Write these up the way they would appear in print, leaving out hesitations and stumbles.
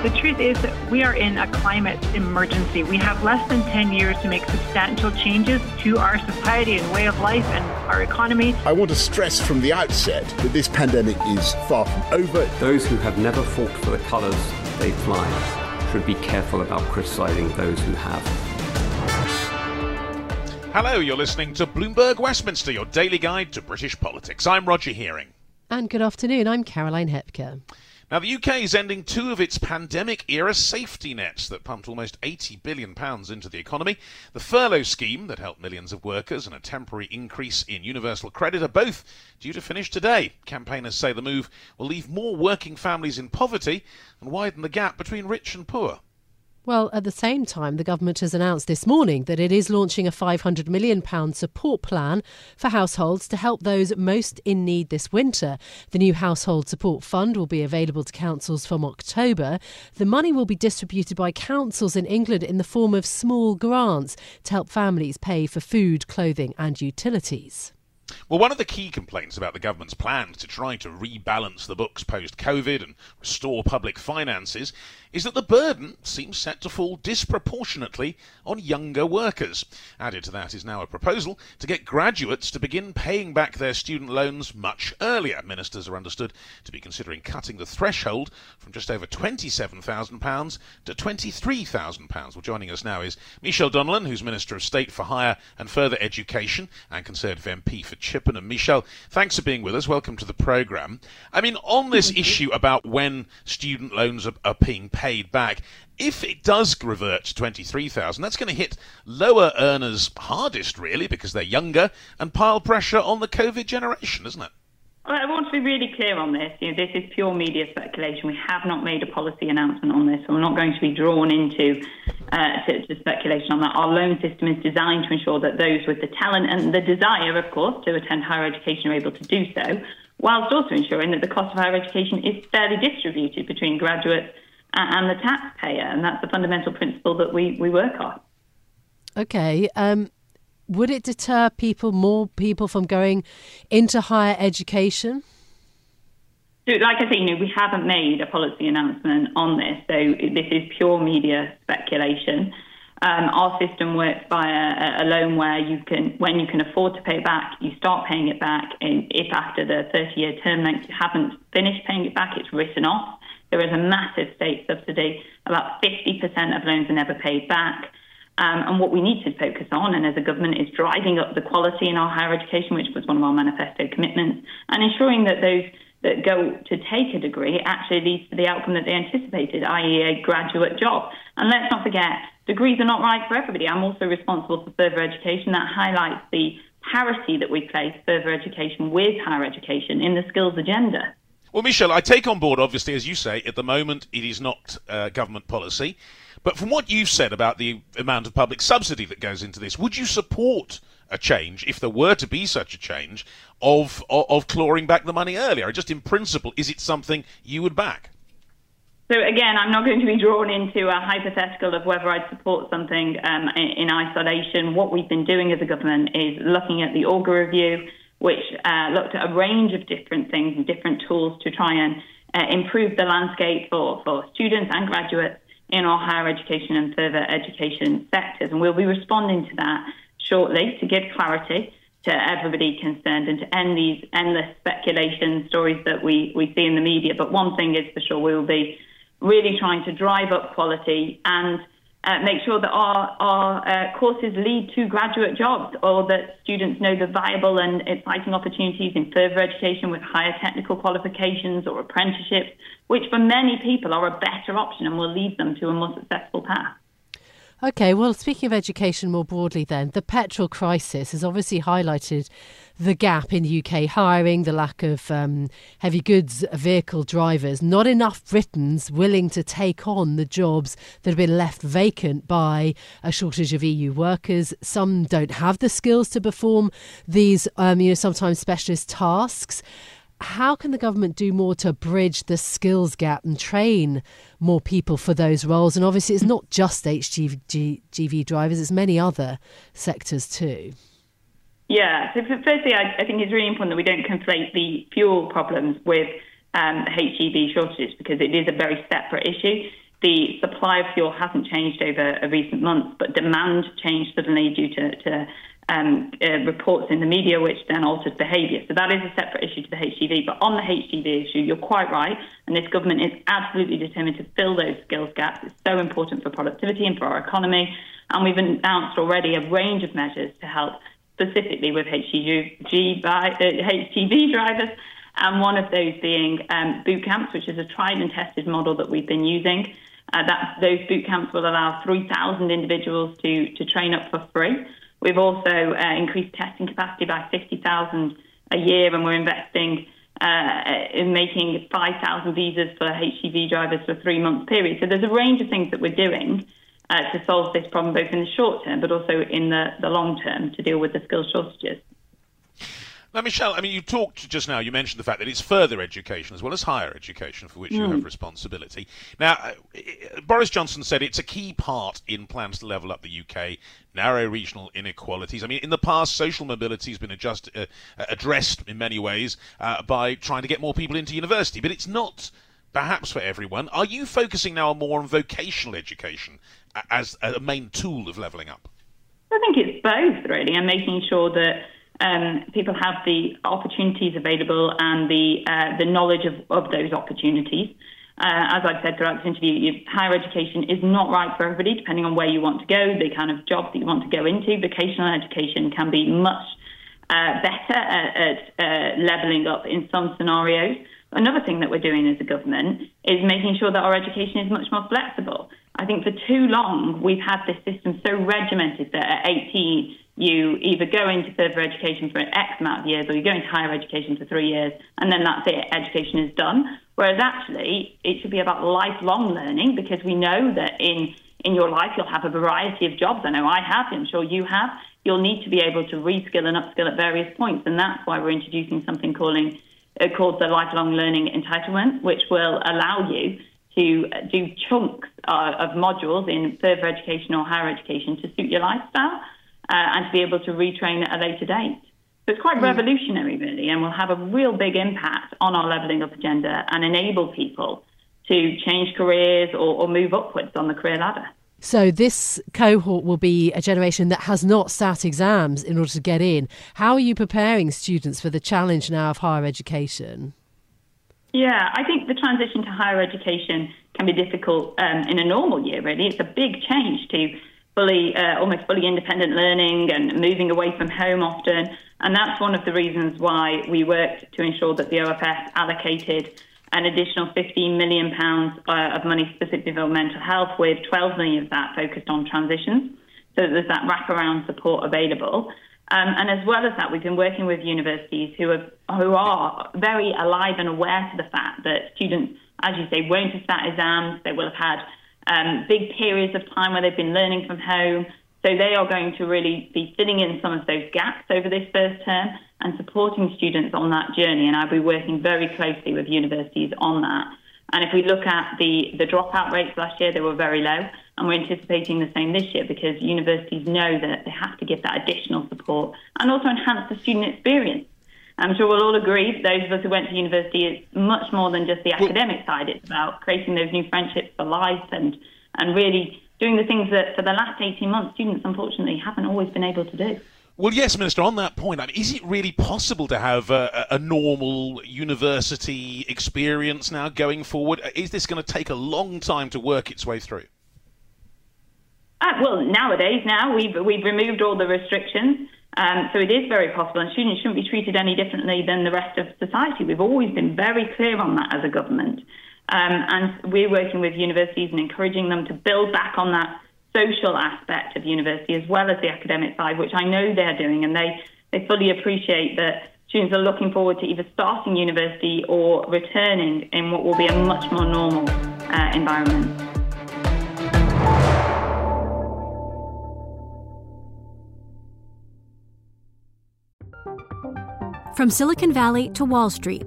The truth is that we are in a climate emergency. We have less than 10 years to make substantial changes to our society and way of life and our economy. I want to stress from the outset that this pandemic is far from over. Those who have never fought for the colours they fly should be careful about criticising those who have. Hello, you're listening to Bloomberg Westminster, your daily guide to British politics. I'm Roger Hearing. And good afternoon, I'm Caroline Hepker. Now, the UK is ending two of its pandemic-era safety nets that pumped almost £80 billion into the economy. The furlough scheme that helped millions of workers and a temporary increase in universal credit are both due to finish today. Campaigners say the move will leave more working families in poverty and widen the gap between rich and poor. Well, at the same time, the government has announced this morning that it is launching a £500 million support plan for households to help those most in need this winter. The new Household Support Fund will be available to councils from October. The money will be distributed by councils in England in the form of small grants to help families pay for food, clothing and utilities. Well, one of the key complaints about the government's plans to try to rebalance the books post-COVID and restore public finances is that the burden seems set to fall disproportionately on younger workers. Added to that is now a proposal to get graduates to begin paying back their student loans much earlier. Ministers are understood to be considering cutting the threshold from just over £27,000 to £23,000. Well, joining us now is Michelle Donelan, who's Minister of State for Higher and Further Education and Conservative MP for Chippenham. Michelle, thanks for being with us. Welcome to the programme. I mean, on this issue about when student loans are being paid back, if it does revert to £23,000, that's going to hit lower earners hardest, really, because they're younger, and pile pressure on the COVID generation, isn't it? I want to be really clear on this. You know, this is pure media speculation. We have not made a policy announcement on this, so we're not going to be drawn into to speculation on that. Our loan system is designed to ensure that those with the talent and the desire, of course, to attend higher education are able to do so, whilst also ensuring that the cost of higher education is fairly distributed between graduates and the taxpayer, and that's the fundamental principle that we work on. OK. Would it deter more people from going into higher education? Like I say, we haven't made a policy announcement on this, so this is pure media speculation. Our system works by a loan where when you can afford to pay it back, you start paying it back, and if after the 30-year term length you haven't finished paying it back, it's written off. There is a massive state subsidy. About 50% of loans are never paid back. And what we need to focus on, and as a government, is driving up the quality in our higher education, which was one of our manifesto commitments, and ensuring that those that go to take a degree actually leads to the outcome that they anticipated, i.e. a graduate job. And let's not forget, degrees are not right for everybody. I'm also responsible for further education. That highlights the parity that we place further education with higher education in the skills agenda. Well, Michelle, I take on board, obviously, as you say, at the moment it is not government policy. But from what you've said about the amount of public subsidy that goes into this, would you support a change, if there were to be such a change, of clawing back the money earlier? Just in principle, is it something you would back? So again, I'm not going to be drawn into a hypothetical of whether I'd support something in isolation. What we've been doing as a government is looking at the Augur review, which looked at a range of different things and different tools to try and improve the landscape for students and graduates in our higher education and further education sectors. And we'll be responding to that shortly to give clarity to everybody concerned and to end these endless speculation stories that we see in the media. But one thing is for sure, we will be really trying to drive up quality and make sure that our courses lead to graduate jobs, or that students know the viable and exciting opportunities in further education with higher technical qualifications or apprenticeships, which for many people are a better option and will lead them to a more successful path. OK, well, speaking of education more broadly then, the petrol crisis has obviously highlighted the gap in UK hiring, the lack of heavy goods vehicle drivers, not enough Britons willing to take on the jobs that have been left vacant by a shortage of EU workers. Some don't have the skills to perform these sometimes specialist tasks. How can the government do more to bridge the skills gap and train more people for those roles? And obviously it's not just HGV drivers, it's many other sectors too. Yeah, so firstly, I think it's really important that we don't conflate the fuel problems with HGV shortages, because it is a very separate issue. The supply of fuel hasn't changed over recent months, but demand changed suddenly due to reports in the media, which then altered behaviour. So that is a separate issue to the HGV. But on the HGV issue, you're quite right, and this government is absolutely determined to fill those skills gaps. It's so important for productivity and for our economy. And we've announced already a range of measures to help specifically with HGV drivers, and one of those being boot camps, which is a tried and tested model that we've been using. Those boot camps will allow 3,000 individuals to train up for free. We've also increased testing capacity by 50,000 a year, and we're investing in making 5,000 visas for HGV drivers for a 3-month period. So there's a range of things that we're doing to solve this problem, both in the short term but also in the long term, to deal with the skills shortages. Now, Michelle, I mean, you talked just now, you mentioned the fact that it's further education as well as higher education for which you have responsibility. Now, Boris Johnson said it's a key part in plans to level up the UK, narrow regional inequalities. I mean, in the past, social mobility has been addressed in many ways by trying to get more people into university, but it's not perhaps for everyone. Are you focusing now more on vocational education as a main tool of levelling up? I think it's both, really, and making sure that people have the opportunities available and the knowledge of those opportunities. As I've said throughout this interview, higher education is not right for everybody, depending on where you want to go, the kind of job that you want to go into. Vocational education can be much better at levelling up in some scenarios. Another thing that we're doing as a government is making sure that our education is much more flexible. I think for too long, we've had this system so regimented that at 18, you either go into further education for an X amount of years, or you go into higher education for 3 years, and then that's it, education is done. Whereas actually, it should be about lifelong learning, because we know that in your life, you'll have a variety of jobs. I know I have, I'm sure you have. You'll need to be able to reskill and upskill at various points, and that's why we're introducing something called the Lifelong Learning Entitlement, which will allow you to do chunks of modules in further education or higher education to suit your lifestyle and to be able to retrain at a later date. So it's quite revolutionary, really, and will have a real big impact on our levelling up agenda and enable people to change careers or move upwards on the career ladder. So this cohort will be a generation that has not sat exams in order to get in. How are you preparing students for the challenge now of higher education? Yeah, I think the transition to higher education can be difficult in a normal year, really. It's a big change to almost fully independent learning and moving away from home often. And that's one of the reasons why we worked to ensure that the OFS allocated an additional £15 million of money specifically for mental health, with £12 million of that focused on transitions. So there's that wraparound support available. And as well as that, we've been working with universities who are very alive and aware to the fact that students, as you say, won't have sat exams. They will have had big periods of time where they've been learning from home. So they are going to really be filling in some of those gaps over this first term and supporting students on that journey. And I'll be working very closely with universities on that. And if we look at the dropout rates last year, they were very low. And we're anticipating the same this year, because universities know that they have to give that additional support and also enhance the student experience. I'm sure we'll all agree, those of us who went to university, it's much more than just the academic side. It's about creating those new friendships for life and really doing the things that for the last 18 months students, unfortunately, haven't always been able to do. Well, yes, Minister, on that point, I mean, is it really possible to have a normal university experience now going forward? Is this going to take a long time to work its way through? Well, now we've removed all the restrictions, so it is very possible, and students shouldn't be treated any differently than the rest of society. We've always been very clear on that as a government, and we're working with universities and encouraging them to build back on that social aspect of university as well as the academic side, which I know they're doing, and they They fully appreciate that students are looking forward to either starting university or returning in what will be a much more normal environment. From Silicon Valley to Wall Street,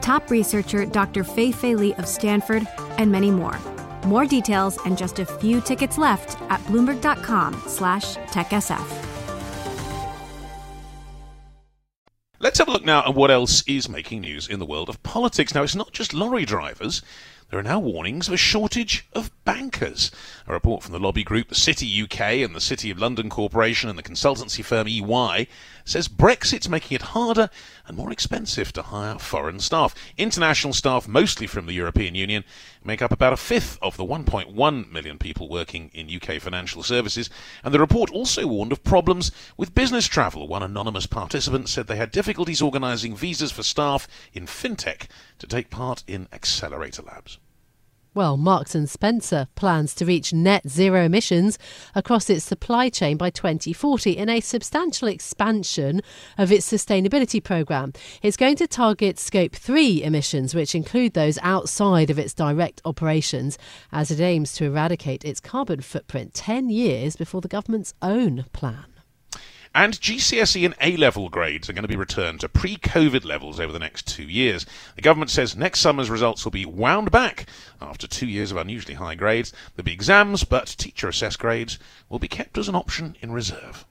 top researcher Dr. Fei-Fei Li of Stanford, and many more. More details and just a few tickets left at Bloomberg.com/TechSF. Let's have a look now at what else is making news in the world of politics. Now, it's not just lorry drivers. There are now warnings of a shortage of bankers. A report from the lobby group, the City UK and the City of London Corporation and the consultancy firm EY says Brexit's making it harder and more expensive to hire foreign staff. International staff, mostly from the European Union, make up about a fifth of the 1.1 million people working in UK financial services. And the report also warned of problems with business travel. One anonymous participant said they had difficulties organising visas for staff in fintech to take part in accelerator labs. Well, Marks and Spencer plans to reach net zero emissions across its supply chain by 2040 in a substantial expansion of its sustainability programme. It's going to target Scope 3 emissions, which include those outside of its direct operations, as it aims to eradicate its carbon footprint 10 years before the government's own plan. And GCSE and A-level grades are going to be returned to pre-COVID levels over the next 2 years. The government says next summer's results will be wound back after 2 years of unusually high grades. There'll be exams, but teacher-assessed grades will be kept as an option in reserve.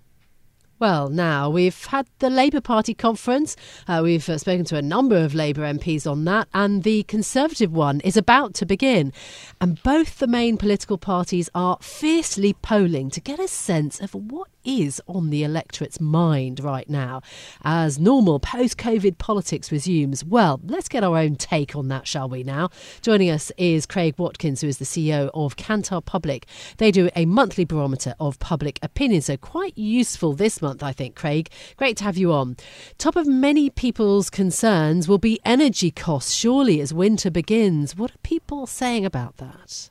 Well, now, we've had the Labour Party conference. We've spoken to a number of Labour MPs on that, and the Conservative one is about to begin. And both the main political parties are fiercely polling to get a sense of what is on the electorate's mind right now as normal post-COVID politics resumes. Well, let's get our own take on that, shall we now? Joining us is Craig Watkins, who is the CEO of Kantar Public. They do a monthly barometer of public opinion, so quite useful this month, I think, Craig. Great to have you on. Top of many people's concerns will be energy costs, surely, as winter begins. What are people saying about that?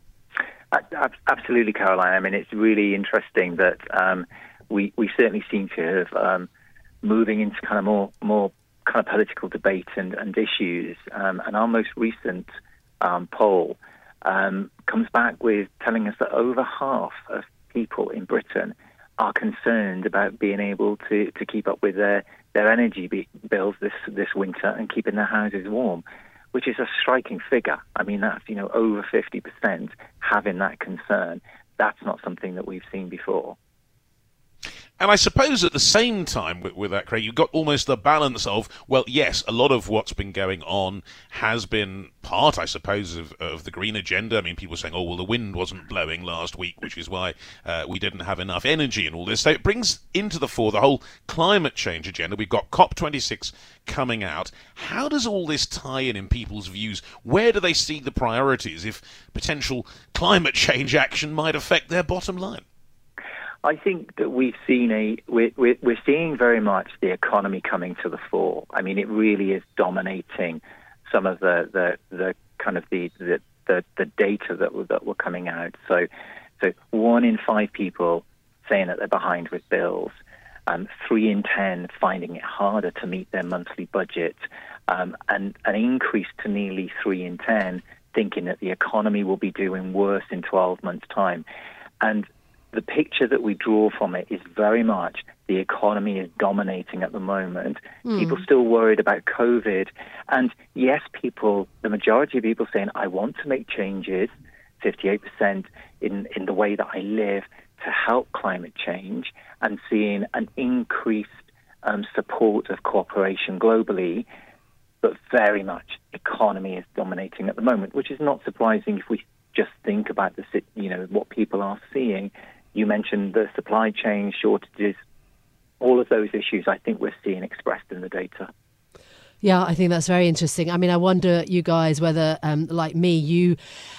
Absolutely, Caroline. I mean, it's really interesting that we certainly seem to have moving into kind of more kind of political debate and issues. And our most recent poll comes back with telling us that over half of people in Britain are concerned about being able to keep up with their energy bills this winter and keeping their houses warm, which is a striking figure. I mean, that's, you know, over 50% having that concern. That's not something that we've seen before. And I suppose at the same time with that, Craig, you've got almost the balance of, well, yes, a lot of what's been going on has been part, I suppose, of the green agenda. I mean, people are saying, oh, well, the wind wasn't blowing last week, which is why we didn't have enough energy and all this. So it brings into the fore the whole climate change agenda. We've got COP26 coming out. How does all this tie in people's views? Where do they see the priorities if potential climate change action might affect their bottom line? I think that we're seeing very much the economy coming to the fore. I mean, it really is dominating some of the data that were coming out. So 1 in 5 people saying that they're behind with bills, 3 in 10 finding it harder to meet their monthly budget, and an increase to nearly 3 in 10 thinking that the economy will be doing worse in 12 months' time, and the picture that we draw from it is very much the economy is dominating at the moment. Mm. People still worried about COVID. And yes, the majority of people saying, I want to make changes, 58% in the way that I live to help climate change, and seeing an increased support of cooperation globally. But very much economy is dominating at the moment, which is not surprising if we just think about the, what people are seeing. You mentioned the supply chain shortages all of those issues I think we're seeing expressed in the data. Yeah, I think that's very interesting. I mean, I wonder, you guys, whether, like me, you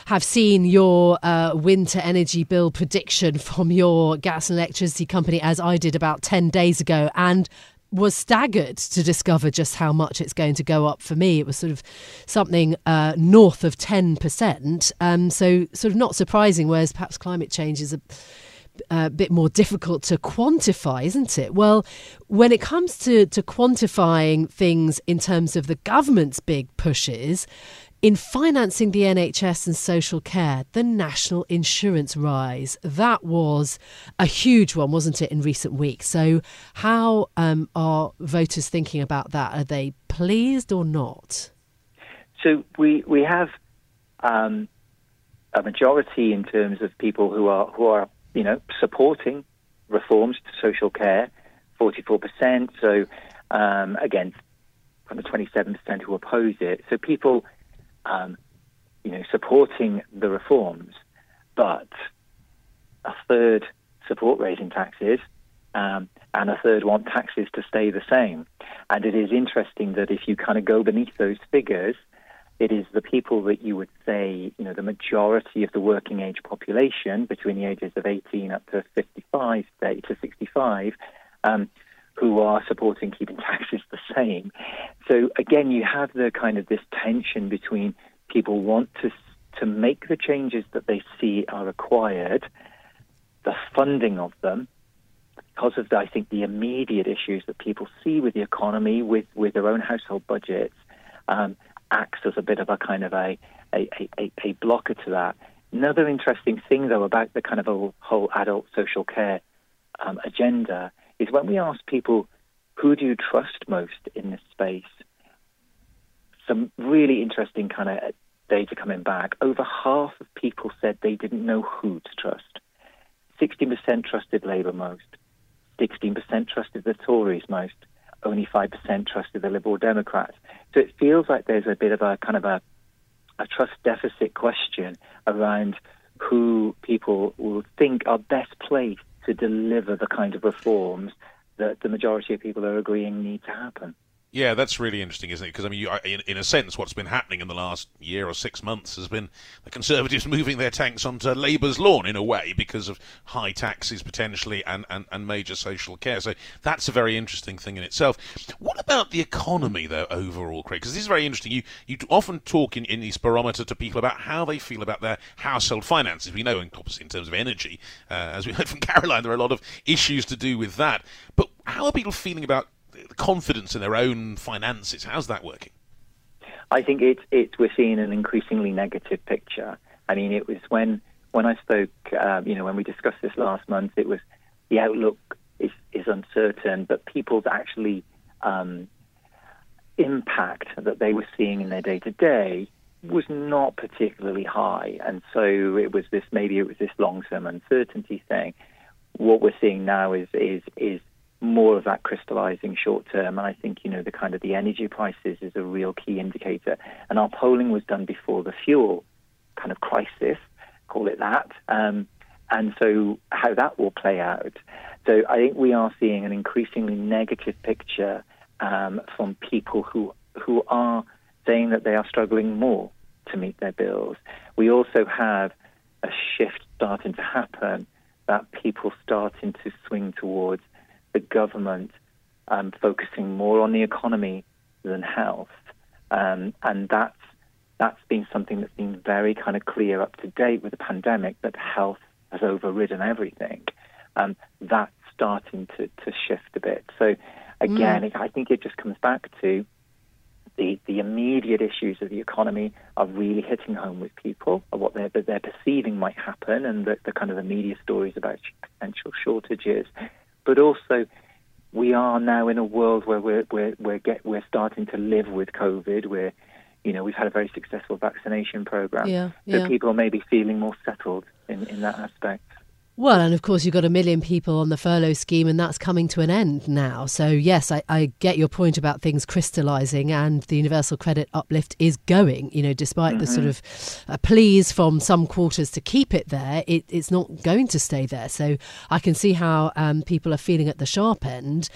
have seen your winter energy bill prediction from your gas and electricity company, as I did about 10 days ago, and was staggered to discover just how much it's going to go up. For me, it was sort of something north of 10%. So sort of not surprising, whereas perhaps climate change is a bit more difficult to quantify, isn't it? Well, when it comes to quantifying things in terms of the government's big pushes, in financing the NHS and social care, the National Insurance rise, that was a huge one, wasn't it, in recent weeks? So how are voters thinking about that? Are they pleased or not? So we have a majority in terms of people who are you know, supporting reforms to social care, 44%. So, again, from the 27% who oppose it. So people, you know, supporting the reforms, but a third support raising taxes, and a third want taxes to stay the same. And it is interesting that if you kind of go beneath those figures, it is the people that you would say, you know, the majority of the working age population between the ages of 18 up to 55, 30 to 65, who are supporting keeping taxes the same. So again, you have the kind of this tension between people want to make the changes that they see are required, the funding of them, because of, I think, the immediate issues that people see with the economy, with their own household budgets, acts as a bit of a kind of a blocker to that. Another interesting thing, though, about the kind of a whole adult social care agenda is when we ask people, who do you trust most in this space? Some really interesting kind of data coming back. Over half of people said they didn't know who to trust. 60% trusted Labour most. 16% trusted the Tories most. Only 5% trusted the Liberal Democrats. So it feels like there's a bit of a kind of a trust deficit question around who people will think are best placed to deliver the kind of reforms that the majority of people are agreeing need to happen. Yeah, that's really interesting, isn't it? Because, I mean, in a sense, what's been happening in the last year or 6 months has been the Conservatives moving their tanks onto Labour's lawn, in a way, because of high taxes, potentially, and major social care. So that's a very interesting thing in itself. What about the economy, though, overall, Craig? Because this is very interesting. You often talk in these barometer to people about how they feel about their household finances. We know, obviously, in terms of energy, as we heard from Caroline, there are a lot of issues to do with that. But how are people feeling about the confidence in their own finances? How's that working? I think we're seeing an increasingly negative picture. I mean, it was when I spoke, you know, when we discussed this last month, it was the outlook is uncertain, but people's actually impact that they were seeing in their day-to-day was not particularly high. And so it was this, maybe it was this long-term uncertainty thing. What we're seeing now is more of that crystallizing short term. And I think, you know, the kind of the energy prices is a real key indicator. And our polling was done before the fuel kind of crisis, call it that. And so how that will play out. So I think we are seeing an increasingly negative picture from people who are saying that they are struggling more to meet their bills. We also have a shift starting to happen that people starting to swing towards the government focusing more on the economy than health, and that's been something that's been very kind of clear up to date with the pandemic, that health has overridden everything. That's starting to shift a bit. So again, I think it just comes back to the immediate issues of the economy are really hitting home with people, or what they're perceiving might happen, and the kind of the media stories about potential shortages. But also, we are now in a world where we're starting to live with COVID. We're, you know, we've had a very successful vaccination program, so people may be feeling more settled in that aspect. Well, and of course, you've got 1 million people on the furlough scheme, and that's coming to an end now. So, yes, I get your point about things crystallising, and the universal credit uplift is going. You know, despite the sort of pleas from some quarters to keep it there, it's not going to stay there. So I can see how people are feeling at the sharp end.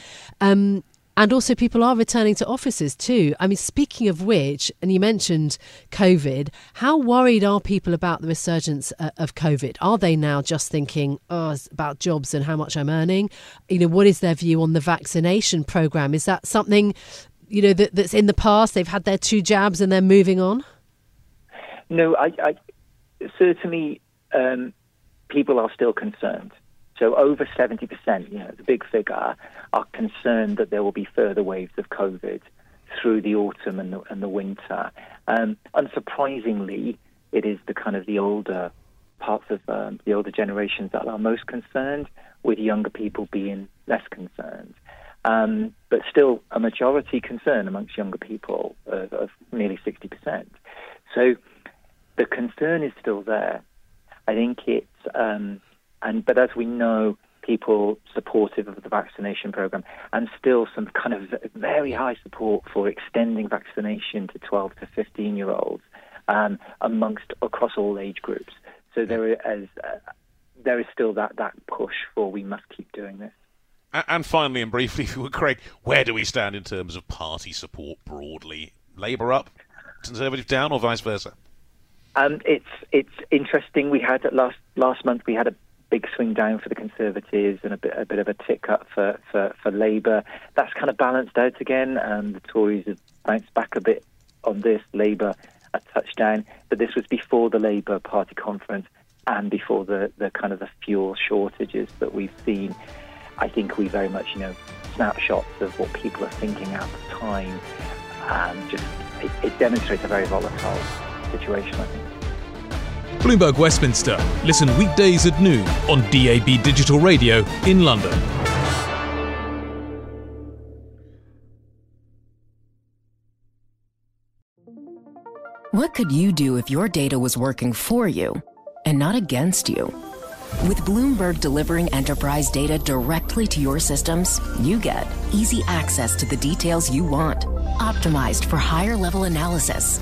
And also people are returning to offices too. I mean, speaking of which, and you mentioned COVID, how worried are people about the resurgence of COVID? Are they now just thinking, oh, it's about jobs and how much I'm earning? You know, what is their view on the vaccination programme? Is that something, you know, that's in the past? They've had their 2 jabs and they're moving on? No, I certainly people are still concerned. So over 70%, you know, the big figure, are concerned that there will be further waves of COVID through the autumn and the winter. Unsurprisingly, it is the kind of the older parts of the older generations that are most concerned, with younger people being less concerned. But still a majority concern amongst younger people of nearly 60%. So the concern is still there. I think it's... But as we know, people supportive of the vaccination programme, and still some kind of very high support for extending vaccination to 12 to 15-year-olds across all age groups. So there is still that push for we must keep doing this. And finally and briefly, if you were Craig, where do we stand in terms of party support broadly? Labour up, Conservative down, or vice versa? It's interesting. We had last month we had a big swing down for the Conservatives and a bit of a tick up for Labour. That's kind of balanced out again, and the Tories have bounced back a bit on this. Labour a touchdown, but this was before the Labour Party conference and before the kind of the fuel shortages that we've seen. I think we very much, you know, snapshots of what people are thinking at the time, and just it demonstrates a very volatile situation, I think. Bloomberg Westminster. Listen weekdays at noon on DAB Digital Radio in London. What could you do if your data was working for you and not against you? With Bloomberg delivering enterprise data directly to your systems, you get easy access to the details you want, optimized for higher level analysis,